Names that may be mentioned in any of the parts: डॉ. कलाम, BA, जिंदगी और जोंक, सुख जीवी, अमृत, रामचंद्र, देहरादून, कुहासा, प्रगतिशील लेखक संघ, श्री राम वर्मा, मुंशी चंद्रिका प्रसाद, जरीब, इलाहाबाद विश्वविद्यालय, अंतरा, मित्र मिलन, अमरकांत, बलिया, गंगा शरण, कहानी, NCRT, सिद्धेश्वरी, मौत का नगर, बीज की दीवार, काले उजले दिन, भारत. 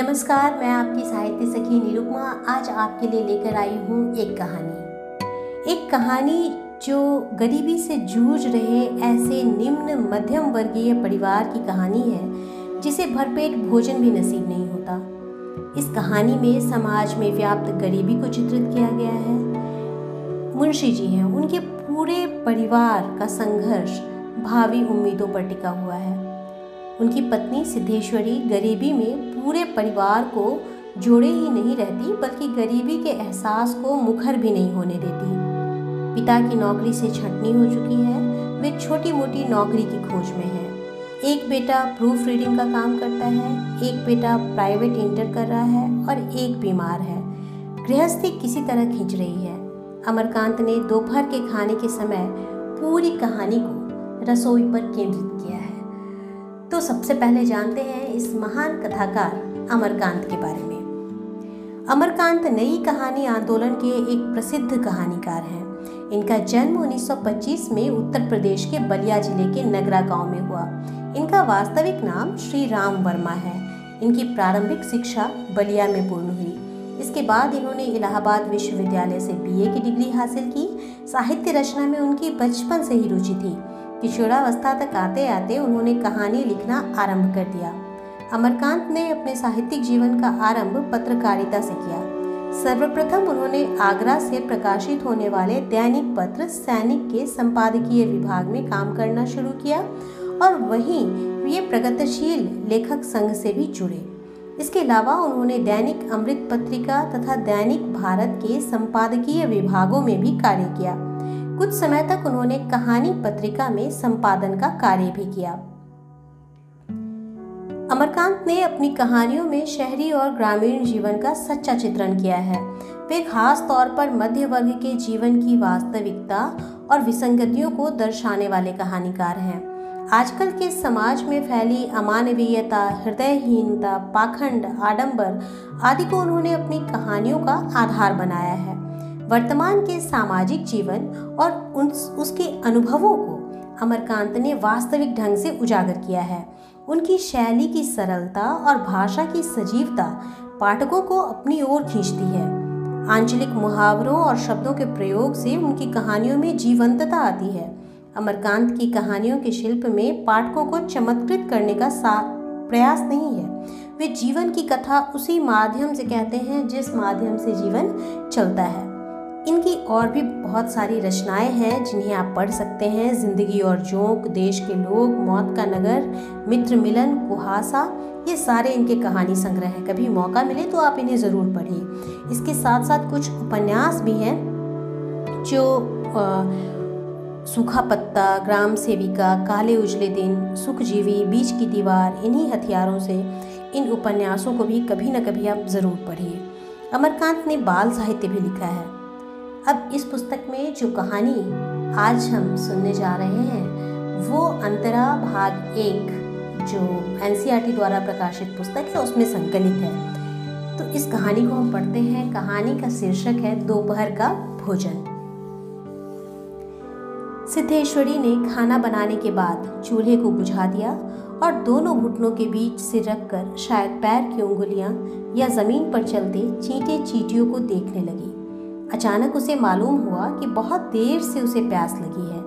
नमस्कार, मैं आपकी साहित्य सखी निरुपमा आज आपके लिए लेकर आई हूँ एक कहानी जो गरीबी से जूझ रहे ऐसे निम्न मध्यम वर्गीय परिवार की कहानी है जिसे भरपेट भोजन भी नसीब नहीं होता। इस कहानी में समाज में व्याप्त गरीबी को चित्रित किया गया है। मुंशी जी हैं, उनके पूरे परिवार का संघर्ष भावी उम्मीदों पर टिका हुआ है। उनकी पत्नी सिद्धेश्वरी गरीबी में पूरे परिवार को जोड़े ही नहीं रहती बल्कि गरीबी के एहसास को मुखर भी नहीं होने देती। पिता की नौकरी से छंटनी हो चुकी है, वे छोटी मोटी नौकरी की खोज में हैं। एक बेटा प्रूफ रीडिंग का काम करता है, एक बेटा प्राइवेट इंटर कर रहा है और एक बीमार है। गृहस्थी किसी तरह खींच रही है। अमरकांत ने दोपहर के खाने के समय पूरी कहानी को रसोई पर केंद्रित किया है। तो सबसे पहले जानते हैं इस महान कथाकार अमरकांत के बारे में। अमरकांत नई कहानी आंदोलन के एक प्रसिद्ध कहानीकार हैं। इनका जन्म 1925 में उत्तर प्रदेश के बलिया जिले के नगरा गांव में हुआ। इनका वास्तविक नाम श्री राम वर्मा है। इनकी प्रारंभिक शिक्षा बलिया में पूर्ण हुई। इसके बाद इन्होंने इलाहाबाद विश्वविद्यालय से BA की डिग्री हासिल की। साहित्य रचना में उनकी बचपन से ही रुचि थी। किशोरावस्था तक आते आते उन्होंने कहानी लिखना आरंभ कर दिया। अमरकांत ने अपने साहित्यिक जीवन का आरंभ पत्रकारिता से किया। सर्वप्रथम उन्होंने आगरा से प्रकाशित होने वाले दैनिक पत्र सैनिक के संपादकीय विभाग में काम करना शुरू किया और वहीं ये प्रगतिशील लेखक संघ से भी जुड़े। इसके अलावा उन्होंने दैनिक अमृत पत्रिका तथा दैनिक भारत के संपादकीय विभागों में भी कार्य किया। कुछ समय तक उन्होंने कहानी पत्रिका में संपादन का कार्य भी किया। अमरकांत ने अपनी कहानियों में शहरी और ग्रामीण जीवन का सच्चा चित्रण किया है। वे खास तौर पर मध्य वर्ग के जीवन की वास्तविकता और विसंगतियों को दर्शाने वाले कहानीकार हैं। आजकल के समाज में फैली अमानवीयता, हृदयहीनता, पाखंड, आडंबर आदि को उन्होंने अपनी कहानियों का आधार बनाया है। वर्तमान के सामाजिक जीवन और उसके अनुभवों को अमरकांत ने वास्तविक ढंग से उजागर किया है। उनकी शैली की सरलता और भाषा की सजीवता पाठकों को अपनी ओर खींचती है। आंचलिक मुहावरों और शब्दों के प्रयोग से उनकी कहानियों में जीवंतता आती है। अमरकांत की कहानियों के शिल्प में पाठकों को चमत्कृत करने का प्रयास नहीं है। वे जीवन की कथा उसी माध्यम से कहते हैं जिस माध्यम से जीवन चलता है। इनकी और भी बहुत सारी रचनाएं हैं जिन्हें आप पढ़ सकते हैं। जिंदगी और जोंक, देश के लोग, मौत का नगर, मित्र मिलन, कुहासा, ये सारे इनके कहानी संग्रह हैं। कभी मौका मिले तो आप इन्हें ज़रूर पढ़िए। इसके साथ साथ कुछ उपन्यास भी हैं जो सूखा पत्ता, ग्राम सेविका, काले उजले दिन, सुख जीवी, बीज की दीवार, इन्हीं हथियारों से इन उपन्यासों को भी कभी न कभी आप ज़रूर पढ़िए। अमरकांत ने बाल साहित्य भी लिखा है। अब इस पुस्तक में जो कहानी आज हम सुनने जा रहे हैं वो अंतरा भाग 1 जो NCRT द्वारा प्रकाशित पुस्तक है उसमें संकलित है। तो इस कहानी को हम पढ़ते हैं। कहानी का शीर्षक है दोपहर का भोजन। सिद्धेश्वरी ने खाना बनाने के बाद चूल्हे को बुझा दिया और दोनों घुटनों के बीच से रखकर शायद पैर की उंगलियां या जमीन पर चलते चींटे चींटियों को देखने लगी। अचानक उसे मालूम हुआ कि बहुत देर से उसे प्यास लगी है।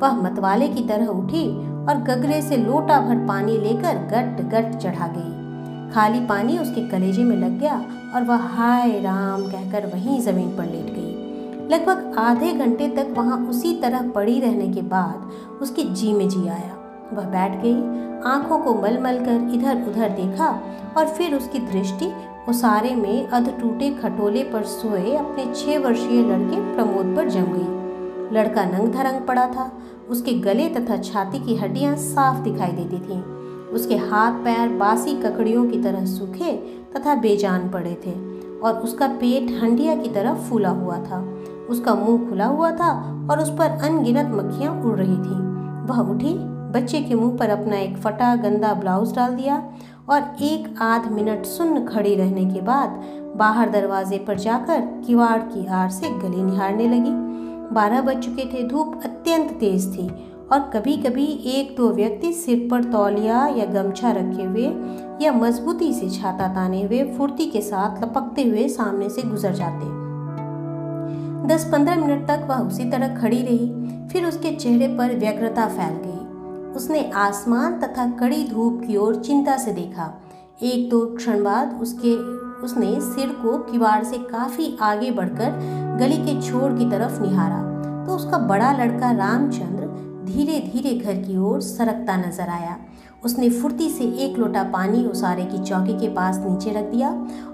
वह मतवाले की तरह उठी और गगरे से लोटा भर पानी लेकर गट गट चढ़ा गई। खाली पानी उसके कलेजे में लग गया और वह हाय राम कहकर वहीं जमीन पर लेट गई। लगभग आधे घंटे तक वहां उसी तरह पड़ी रहने के बाद उसके जी में जी आया। वह बैठ गई, आंखों को मलमल कर इधर उधर देखा और फिर उसकी दृष्टि उसारे में अध टूटे खटोले पर सोए अपने 6 वर्षीय लड़के प्रमोद पर जम गई। लड़का नंग धरंग पड़ा था। उसके गले तथा छाती की हड्डियां साफ दिखाई देती थीं। उसके हाथ पैर बासी ककड़ियों की तरह सूखे तथा बेजान पड़े थे और उसका पेट हंडिया की तरह फूला हुआ था। उसका मुंह खुला हुआ था और उस पर अनगिनत मक्खियां उड़ रही थीं। वह उठी, बच्चे के मुंह पर अपना एक फटा गंदा ब्लाउज डाल दिया और एक आध मिनट सुन्न खड़ी रहने के बाद बाहर दरवाजे पर जाकर किवाड़ की आड़ से गली निहारने लगी। 12 बज चुके थे। धूप अत्यंत तेज थी और कभी कभी एक दो व्यक्ति सिर पर तौलिया या गमछा रखे हुए या मजबूती से छाता ताने हुए फुर्ती के साथ लपकते हुए सामने से गुजर जाते। 10-15 मिनट तक वह उसी तरह खड़ी रही, फिर उसके चेहरे पर व्यग्रता फैल गई। उसने आसमान तथा कड़ी धूप की ओर चिंता से देखा। एक दो क्षण बाद उसने सिर को किवाड़ से काफ़ी आगे बढ़कर गली के छोर की तरफ निहारा तो उसका बड़ा लड़का रामचंद्र धीरे धीरे घर की ओर सरकता नजर आया। उसने फुर्ती से एक लोटा पानी उसारे की चौकी के पास नीचे रख दिया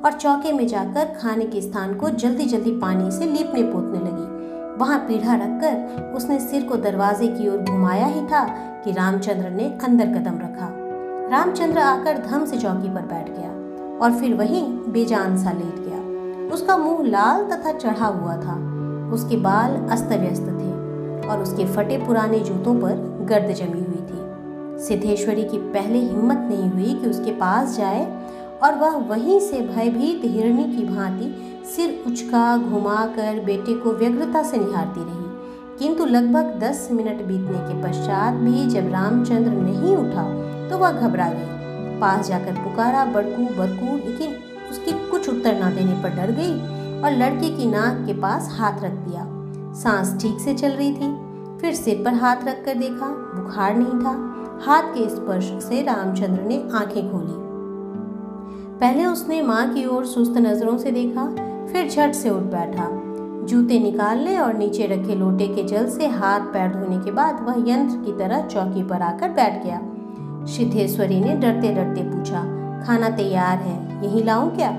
और चौके में जाकर खाने के स्थान को जल्दी जल्दी पानी से लीपने पोतने लगी। वहाँ पीढ़ा रखकर उसने सिर को दरवाजे की ओर घुमाया ही था कि रामचंद्र ने अंदर कदम रखा। रामचंद्र आकर धम से चौकी पर बैठ गया और फिर वहीं बेजान सा लेट गया। उसका मुंह लाल तथा चढ़ा हुआ था, उसके बाल अस्त व्यस्त थे और उसके फटे पुराने जूतों पर गर्द जमी हुई थी। सिद्धेश्वरी की पहले हिम्मत नहीं हुई कि उसके पास जाए और वह वहीं से भयभीत हिरणी की भांति सिर उचका घुमा कर बेटे को व्यग्रता से निहारती रही, किंतु लगभग 10 मिनट बीतने के पश्चात भी जब रामचंद्र नहीं उठा तो वह घबरा गई। पास जाकर पुकारा, बड़कू बड़कू, लेकिन उसके कुछ उत्तर ना देने पर डर गई और लड़के की नाक के पास हाथ रख दिया। सांस ठीक से चल रही थी। फिर सिर पर हाथ रख कर देखा, बुखार नहीं था। हाथ के स्पर्श से रामचंद्र ने आंखें खोली। पहले उसने माँ की ओर सुस्त नजरों से देखा, फिर झट से उठ बैठा। जूते निकालने और नीचे रखे लोटे के जल से हाथ पैर धोने के बाद वह यंत्र की तरह चौकी पर आकर बैठ गया। सिद्धेश्वरी ने डरते डरते पूछा, खाना तैयार है, यहीं लाऊं क्या?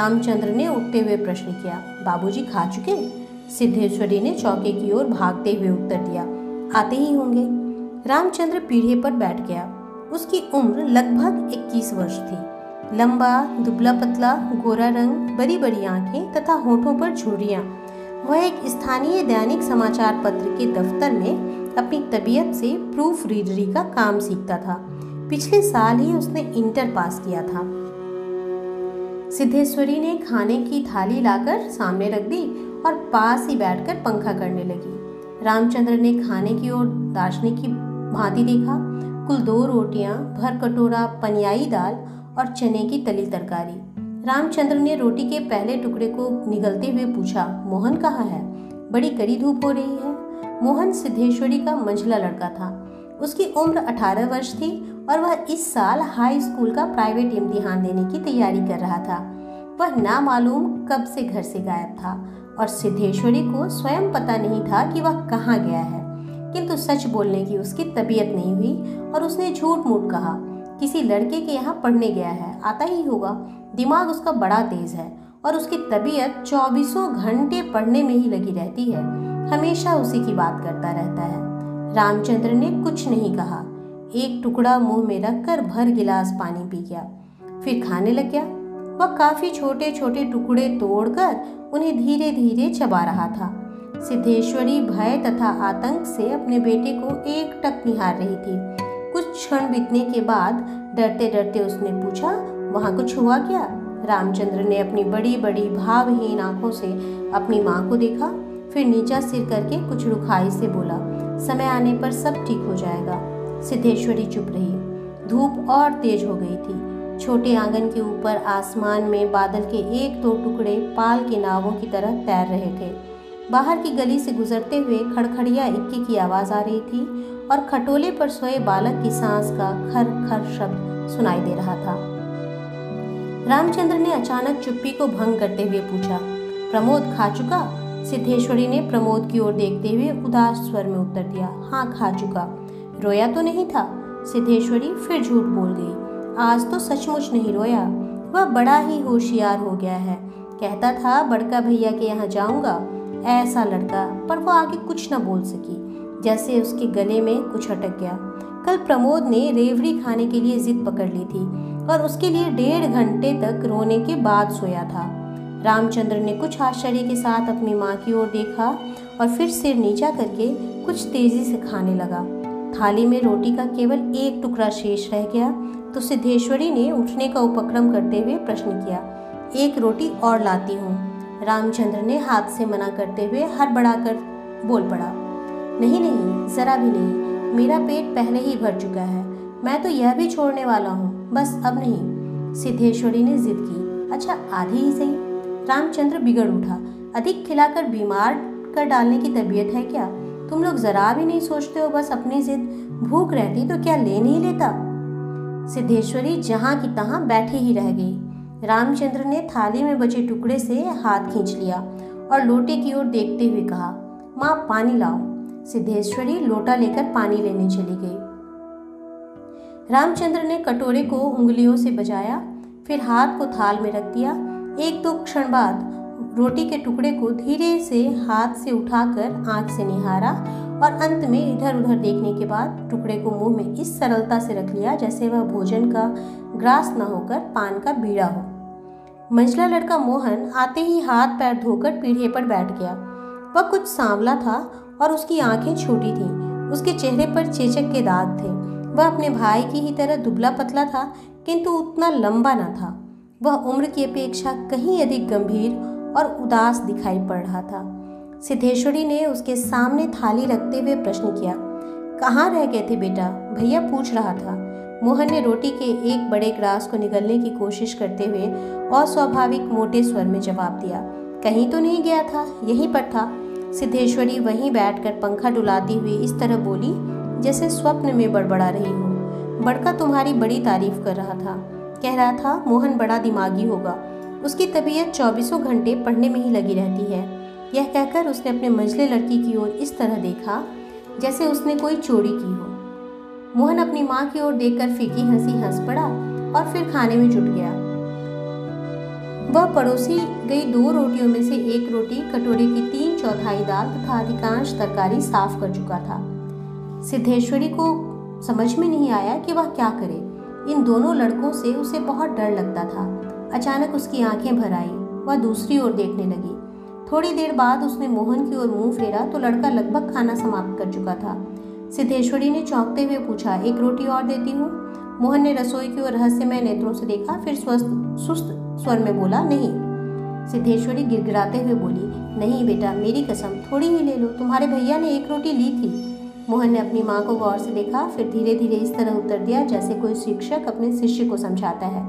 रामचंद्र ने उठते हुए प्रश्न किया, बाबूजी खा चुके? सिद्धेश्वरी ने चौके की ओर भागते हुए उत्तर दिया, आते ही होंगे। रामचंद्र पीढ़े पर बैठ गया। उसकी उम्र लगभग 21 वर्ष थी। लंबा, दुबला पतला, गोरा रंग, बड़ी बड़ी आंखें तथा होठों पर झुर्रियाँ। वह एक स्थानीय दैनिक समाचार पत्र के दफ्तर में अपनी तबीयत से प्रूफ रीडरी का काम सीखता था। पिछले साल ही उसने इंटर पास किया था। सिद्धेश्वरी ने खाने की थाली लाकर सामने रख दी और पास ही बैठकर पंखा करने लगी। रामचंद्र ने खाने की ओर दाशने की भांति देखा। कुल 2 रोटियां, भर कटोरा पनियाई दाल और चने की तली तरकारी। रामचंद्र ने रोटी के पहले टुकड़े को निगलते हुए पूछा, मोहन कहाँ है? बड़ी कड़ी धूप हो रही है। मोहन सिद्धेश्वरी का मंझला लड़का था। उसकी उम्र 18 वर्ष थी और वह इस साल हाई स्कूल का प्राइवेट इम्तिहान देने की तैयारी कर रहा था। वह नामालूम कब से घर से गायब था और सिद्धेश्वरी को स्वयं पता नहीं था कि वह कहाँ गया है, किंतु सच बोलने की उसकी तबीयत नहीं हुई और उसने झूठ मूठ कहा, किसी लड़के के यहाँ पढ़ने गया है, आता ही होगा। दिमाग उसका बड़ा तेज़ है और उसकी तबीयत 24 घंटे पढ़ने में ही लगी रहती है, हमेशा उसी की बात करता रहता है। रामचंद्र ने कुछ नहीं कहा। एक टुकड़ा मुंह में रखकर भर गिलास पानी पी गया, फिर खाने लग गया। वह काफ़ी छोटे छोटे टुकड़े तोड़कर उन्हें धीरे धीरे चबा रहा था। सिद्धेश्वरी भय तथा आतंक से अपने बेटे को एकटक निहार रही थी। कुछ क्षण बीतने के बाद डरते डरते उसने पूछा, वहाँ कुछ हुआ क्या? रामचंद्र ने अपनी बड़ी बड़ी भावहीन आंखों से अपनी माँ को देखा, फिर नीचा सिर करके कुछ रुखाई से बोला, समय आने पर सब ठीक हो जाएगा। सिद्धेश्वरी चुप रही। धूप और तेज हो गई थी। छोटे आंगन के ऊपर आसमान में बादल के 1-2 टुकड़े पाल के नावों की तरह तैर रहे थे। बाहर की गली से गुजरते हुए खड़खड़िया इक्के की आवाज़ आ रही थी और खटोले पर सोए बालक की सांस का खर खर शब्द सुनाई दे रहा था। रामचंद्र ने अचानक चुप्पी को भंग करते हुए पूछा, प्रमोद खा चुका? सिद्धेश्वरी ने प्रमोद की ओर देखते हुए उदास स्वर में उत्तर दिया, हाँ खा चुका। रोया तो नहीं था? सिद्धेश्वरी फिर झूठ बोल गई। आज तो सचमुच नहीं रोया। वह बड़ा ही होशियार हो गया है। कहता था बड़का भैया के यहाँ जाऊँगा, ऐसा लड़का, पर वो आगे कुछ न बोल सकी, जैसे उसके गले में कुछ अटक गया। कल प्रमोद ने रेवड़ी खाने के लिए जिद पकड़ ली थी और उसके लिए 1.5 घंटे तक रोने के बाद सोया था। रामचंद्र ने कुछ आश्चर्य के साथ अपनी माँ की ओर देखा और फिर सिर नीचा करके कुछ तेज़ी से खाने लगा। थाली में रोटी का केवल एक टुकड़ा शेष रह गया तो सिद्धेश्वरी ने उठने का उपक्रम करते हुए प्रश्न किया, एक रोटी और लाती हूँ। रामचंद्र ने हाथ से मना करते हुए हड़बड़ाकर बोल पड़ा, नहीं नहीं, ज़रा भी नहीं, मेरा पेट पहले ही भर चुका है, मैं तो यह भी छोड़ने वाला हूँ, बस अब नहीं। सिद्धेश्वरी ने जिद की। अच्छा आधी ही सही। रामचंद्र बिगड़ उठा। अधिक खिलाकर बीमार कर डालने की तबीयत है क्या? तुम लोग जरा भी नहीं सोचते हो, बस अपनी जिद। भूख रहती तो क्या ले नहीं लेता। सिद्धेश्वरी जहाँ की तहाँ बैठी ही रह गई। रामचंद्र ने थाली में बचे टुकड़े से हाथ खींच लिया और लोटे की ओर देखते हुए कहा, माँ पानी लाओ। सिद्धेश्वरी लोटा लेकर पानी लेने चली गई। रामचंद्र ने कटोरे को उंगलियों से बजाया, फिर हाथ को थाल में रख दिया। एक दो क्षण बाद रोटी के टुकड़े को धीरे से हाथ से उठाकर आंख से निहारा और अंत में इधर उधर देखने के बाद टुकड़े को मुंह में इस सरलता से रख लिया जैसे वह भोजन का ग्रास न होकर पान का बीड़ा हो। मंझला लड़का मोहन आते ही हाथ पैर धोकर पीढ़े पर बैठ गया। वह कुछ सांवला था और उसकी आंखें छोटी थीं। उसके चेहरे पर चेचक के दाग थे। वह अपने भाई की ही तरह दुबला पतला था, किंतु उतना लंबा न था। वह उम्र की अपेक्षा कहीं अधिक गंभीर और उदास दिखाई पड़ रहा था। सिद्धेश्वरी ने उसके सामने थाली रखते हुए प्रश्न किया, कहाँ रह गए थे बेटा? भैया पूछ रहा था। मोहन ने रोटी के एक बड़े ग्रास को निगलने की कोशिश करते हुए अस्वाभाविक मोटे स्वर में जवाब दिया, कहीं तो नहीं गया था, यहीं पर था। सिद्धेश्वरी वहीं बैठकर पंखा डुलाती हुई इस तरह बोली जैसे स्वप्न में बड़बड़ा रही हो। बड़का तुम्हारी बड़ी तारीफ कर रहा था, कह रहा था मोहन बड़ा दिमागी होगा, उसकी तबीयत 24 घंटे पढ़ने में ही लगी रहती है। यह कहकर उसने अपने मंझले लड़की की ओर इस तरह देखा जैसे उसने कोई चोरी की हो। मोहन अपनी माँ की ओर देखकर फीकी हंसी हंस पड़ा और फिर खाने में जुट गया। वह पड़ोसी गई 2 रोटियों में से एक रोटी, कटोरे की 3/4 दाल तथा अधिकांश तरकारी साफ कर चुका था। सिद्धेश्वरी को समझ में नहीं आया कि वह क्या करे। इन दोनों लड़कों से उसे बहुत डर लगता था। अचानक उसकी आंखें भर आई। वह दूसरी ओर देखने लगी। थोड़ी देर बाद उसने मोहन की ओर मुंह फेरा तो लड़का लगभग खाना समाप्त कर चुका था। सिद्धेश्वरी ने चौंकते हुए पूछा, एक रोटी और देती हूँ? मोहन ने रसोई की ओर रहस्यमय नेत्रों से देखा, फिर सुस्त स्वर में बोला, नहीं। सिद्धेश्वरी गिड़गिड़ाते हुए बोली, नहीं बेटा, मेरी कसम, थोड़ी ही ले लो, तुम्हारे भैया ने एक रोटी ली थी। मोहन ने अपनी माँ को गौर से देखा, फिर धीरे धीरे इस तरह उत्तर दिया जैसे कोई शिक्षक अपने शिष्य को समझाता है,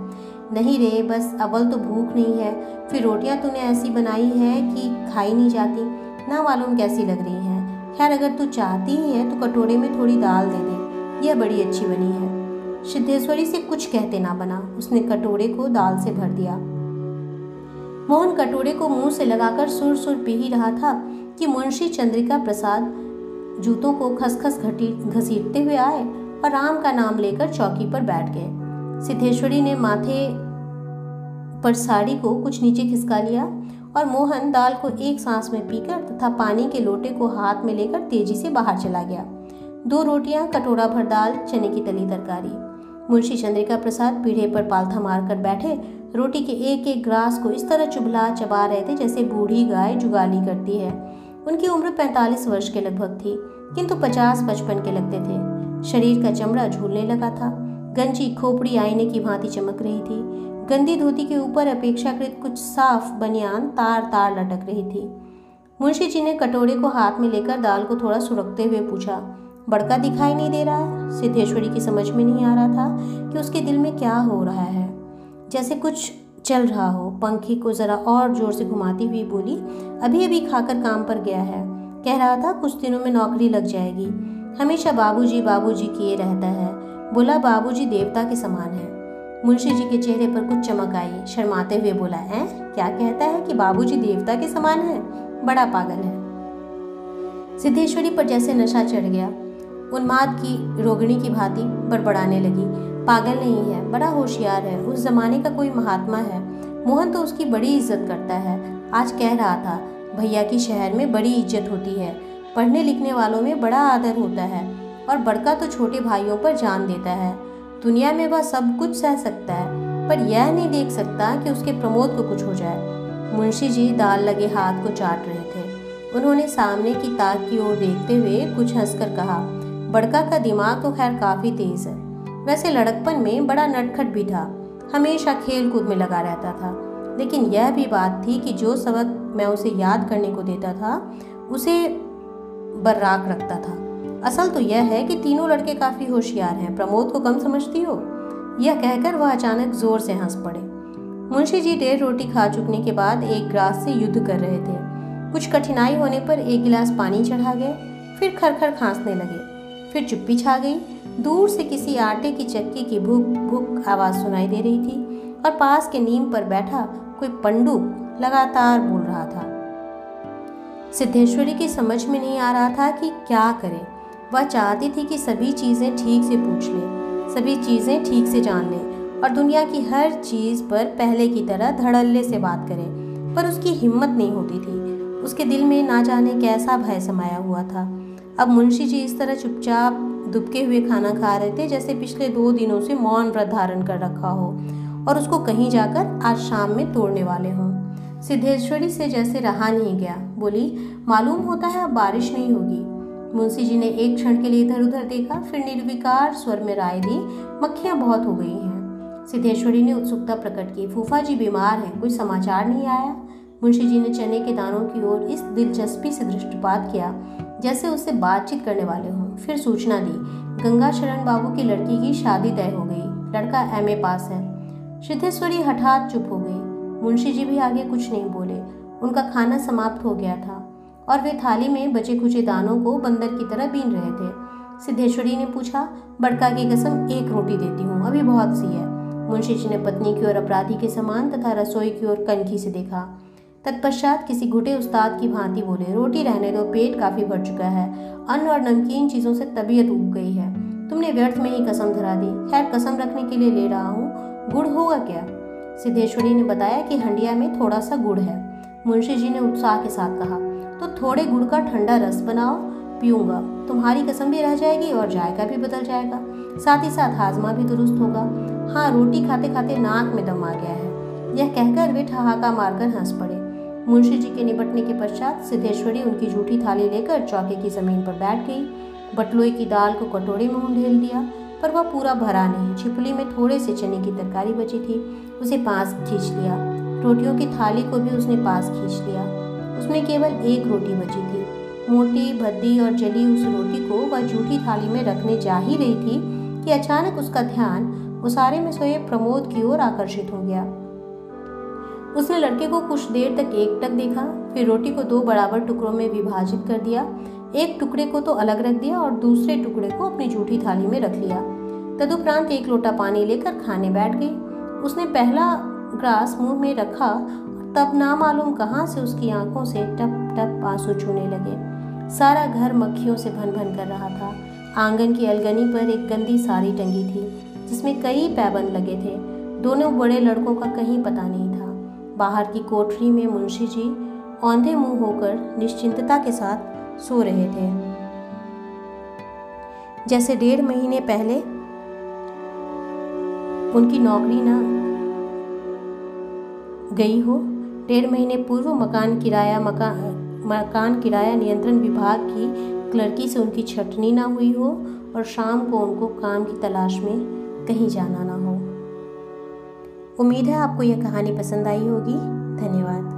नहीं रे, बस अव्वल तो भूख नहीं है, फिर रोटियाँ तूने ऐसी बनाई हैं कि खाई नहीं जाती, ना मालूम कैसी लग रही हैं। खैर अगर तू चाहती ही है तो कटोरे में थोड़ी दाल दे दे, यह बड़ी अच्छी बनी है। सिद्धेश्वरी से कुछ कहते ना बना, उसने कटोरे को दाल से भर दिया। मोहन कटोरे को मुंह से लगाकर सुर सुर पी ही रहा था कि मुंशी चंद्रिका प्रसाद जूतों को खसखस घसीटते हुए आए और राम का नाम लेकर चौकी पर बैठ गए। सिद्धेश्वरी ने माथे पर साड़ी को कुछ नीचे खिसका लिया और मोहन दाल को एक सांस में पीकर तथा पानी के लोटे को हाथ में लेकर तेजी से बाहर चला गया। 2 रोटियां, कटोरा भर दाल, चने की तली तरकारी। मुंशी चंद्रिका प्रसाद पीढ़े पर पालथा मारकर बैठे रोटी के एक एक ग्रास को इस तरह चुभला चबा रहे थे जैसे बूढ़ी गाय जुगाली करती है। उनकी उम्र 45 वर्ष के लगभग थी, किंतु 50-55 के लगते थे। शरीर का चमड़ा झूलने लगा था। गंजी खोपड़ी आईने की भांति चमक रही थी। गंदी धोती के ऊपर अपेक्षाकृत कुछ साफ बनियान तार तार लटक रही थी। मुंशी जी ने कटोरे को हाथ में लेकर दाल को थोड़ा सुरकते हुए पूछा, बड़का दिखाई नहीं दे रहा है? सिद्धेश्वरी की समझ में नहीं आ रहा था कि उसके दिल में क्या हो रहा है, जैसे कुछ चल रहा हो। पंखे को ज़रा और जोर से घुमाती हुई बोली, अभी अभी खाकर काम पर गया है, कह रहा था कुछ दिनों में नौकरी लग जाएगी, हमेशा बाबूजी बाबूजी किए रहता है, बोला बाबूजी देवता के समान है। मुंशी जी के चेहरे पर कुछ चमक आई। शर्माते हुए बोला, ऐं क्या कहता है कि बाबूजी देवता के समान है, बड़ा पागल है। सिद्धेश्वरी पर जैसे नशा चढ़ गया। उन्माद की रोगिणी की भांति बड़बड़ाने लगी, पागल नहीं है, बड़ा होशियार है, उस जमाने का कोई महात्मा है। मोहन तो उसकी बड़ी इज्जत करता है, आज कह रहा था भैया की शहर में बड़ी इज्जत होती है, पढ़ने लिखने वालों में बड़ा आदर होता है और बड़का तो छोटे भाइयों पर जान देता है। दुनिया में वह सब कुछ सह सकता है, पर यह नहीं देख सकता कि उसके प्रमोद को कुछ हो जाए। मुंशी जी दाल लगे हाथ को चाट रहे थे। उन्होंने सामने की ताक की ओर देखते हुए कुछ हंसकर कहा, बड़का का दिमाग तो खैर काफ़ी तेज़ है, वैसे लड़कपन में बड़ा नटखट भी था, हमेशा खेल कूद में लगा रहता था, लेकिन यह भी बात थी कि जो सबक मैं उसे याद करने को देता था उसे बर्राक रखता था। असल तो यह है कि तीनों लड़के काफ़ी होशियार हैं, प्रमोद को कम समझती हो। यह कहकर वह अचानक जोर से हंस पड़े। मुंशी जी डेढ़ रोटी खा चुकने के बाद एक ग्लास से युद्ध कर रहे थे। कुछ कठिनाई होने पर एक गिलास पानी चढ़ा गए, फिर खरखर खांसने लगे, फिर चुप्पी छा गई। दूर से किसी आटे की चक्की की भुक भुक आवाज़ सुनाई दे रही थी और पास के नीम पर बैठा कोई पंडू लगातार बोल रहा था। सिद्धेश्वरी की समझ में नहीं आ रहा था कि क्या करे। वह चाहती थी कि सभी चीज़ें ठीक से पूछ ले, सभी चीज़ें ठीक से जान ले और दुनिया की हर चीज़ पर पहले की तरह धड़ल्ले से बात करे, पर उसकी हिम्मत नहीं होती थी। उसके दिल में ना जाने कैसा भय समाया हुआ था। अब मुंशी जी इस तरह चुपचाप दुबके हुए खाना खा रहे थे जैसे पिछले 2 दिनों से मौन व्रत धारण कर रखा हो और उसको कहीं जाकर आज शाम में तोड़ने वाले हों। सिद्धेश्वरी से जैसे रहा नहीं गया, बोली, मालूम होता है अब बारिश नहीं होगी। मुंशी जी ने एक क्षण के लिए इधर उधर देखा, फिर निर्विकार स्वर में राय दी, मक्खियाँ बहुत हो गई हैं। सिद्धेश्वरी ने उत्सुकता प्रकट की, फूफा जी बीमार हैं, कोई समाचार नहीं आया। मुंशी जी ने चने के दानों की ओर इस दिलचस्पी से दृष्टिपात किया जैसे उससे बातचीत करने वाले हों। फिर सूचना दी, गंगा शरण बाबू की लड़की की शादी तय हो गई, लड़का एमए पास है। सिद्धेश्वरी हठात चुप हो गई। मुंशी जी भी आगे कुछ नहीं बोले। उनका खाना समाप्त हो गया था और वे थाली में बचे खुचे दानों को बंदर की तरह बीन रहे थे। सिद्धेश्वरी ने पूछा, बड़का की कसम एक रोटी देती हूँ, अभी बहुत सी है। मुंशी जी ने पत्नी की ओर अपराधी के समान तथा रसोई की ओर कनखी से देखा। तत्पश्चात किसी घुटे उस्ताद की भांति बोले, रोटी रहने दो, पेट काफ़ी भर चुका है, अन्न और नमकीन चीज़ों से तबीयत उब गई है, तुमने व्यर्थ में ही कसम धरा दी। खैर, कसम रखने के लिए ले रहा हूँ, गुड़ होगा क्या? सिद्धेश्वरी ने बताया कि हंडिया में थोड़ा सा गुड़ है। मुंशी जी ने उत्साह के साथ कहा, तो थोड़े गुड़ का ठंडा रस बनाओ, पीऊँगा, तुम्हारी कसम भी रह जाएगी और जायका भी बदल जाएगा, साथ ही साथ हाजमा भी दुरुस्त होगा। हाँ, रोटी खाते खाते नाक में दम आ गया है। यह कहकर वे ठहाका मारकर हंस पड़े। मुंशी जी के निपटने के पश्चात सिद्धेश्वरी उनकी जूठी थाली लेकर चौके की ज़मीन पर बैठ गई। बटलोई की दाल को कटोरे में ढेल दिया, पर वह पूरा भरा नहीं। छिपली में थोड़े से चने की तरकारी बची थी, उसे पास खींच लिया। रोटियों की थाली को भी उसने पास खींच लिया। उसमें केवल एक रोटी बची थी, मोटी भद्दी और जली। उस रोटी को वह जूठी थाली में रखने जा ही रही थी कि अचानक उसका ध्यान उसारे में सोए प्रमोद की ओर आकर्षित हो गया। उसने लड़के को कुछ देर तक एकटक देखा, फिर रोटी को 2 बराबर टुकड़ों में विभाजित कर दिया। एक टुकड़े को तो अलग रख दिया और दूसरे टुकड़े को अपनी जूठी थाली में रख लिया। तदुपरांत एक लोटा पानी लेकर खाने बैठ गई। उसने पहला ग्लास मुंह में रखा, तब ना मालूम कहाँ से उसकी आंखों से टप टप आंसू छूने लगे। सारा घर मक्खियों से भन भन कर रहा था। आंगन की अलगनी पर एक गंदी साड़ी टंगी थी जिसमें कई पैबंद लगे थे। दोनों बड़े लड़कों का कहीं पता नहीं था। बाहर की कोठरी में मुंशी जी औंधे मुंह होकर निश्चिंतता के साथ सो रहे थे, जैसे 1.5 महीने पहले उनकी नौकरी ना गई हो। 1.5 महीने पूर्व मकान किराया नियंत्रण विभाग की क्लर्की से उनकी छटनी ना हुई हो और शाम को उनको काम की तलाश में कहीं जाना ना हो। उम्मीद है आपको यह कहानी पसंद आई होगी। धन्यवाद।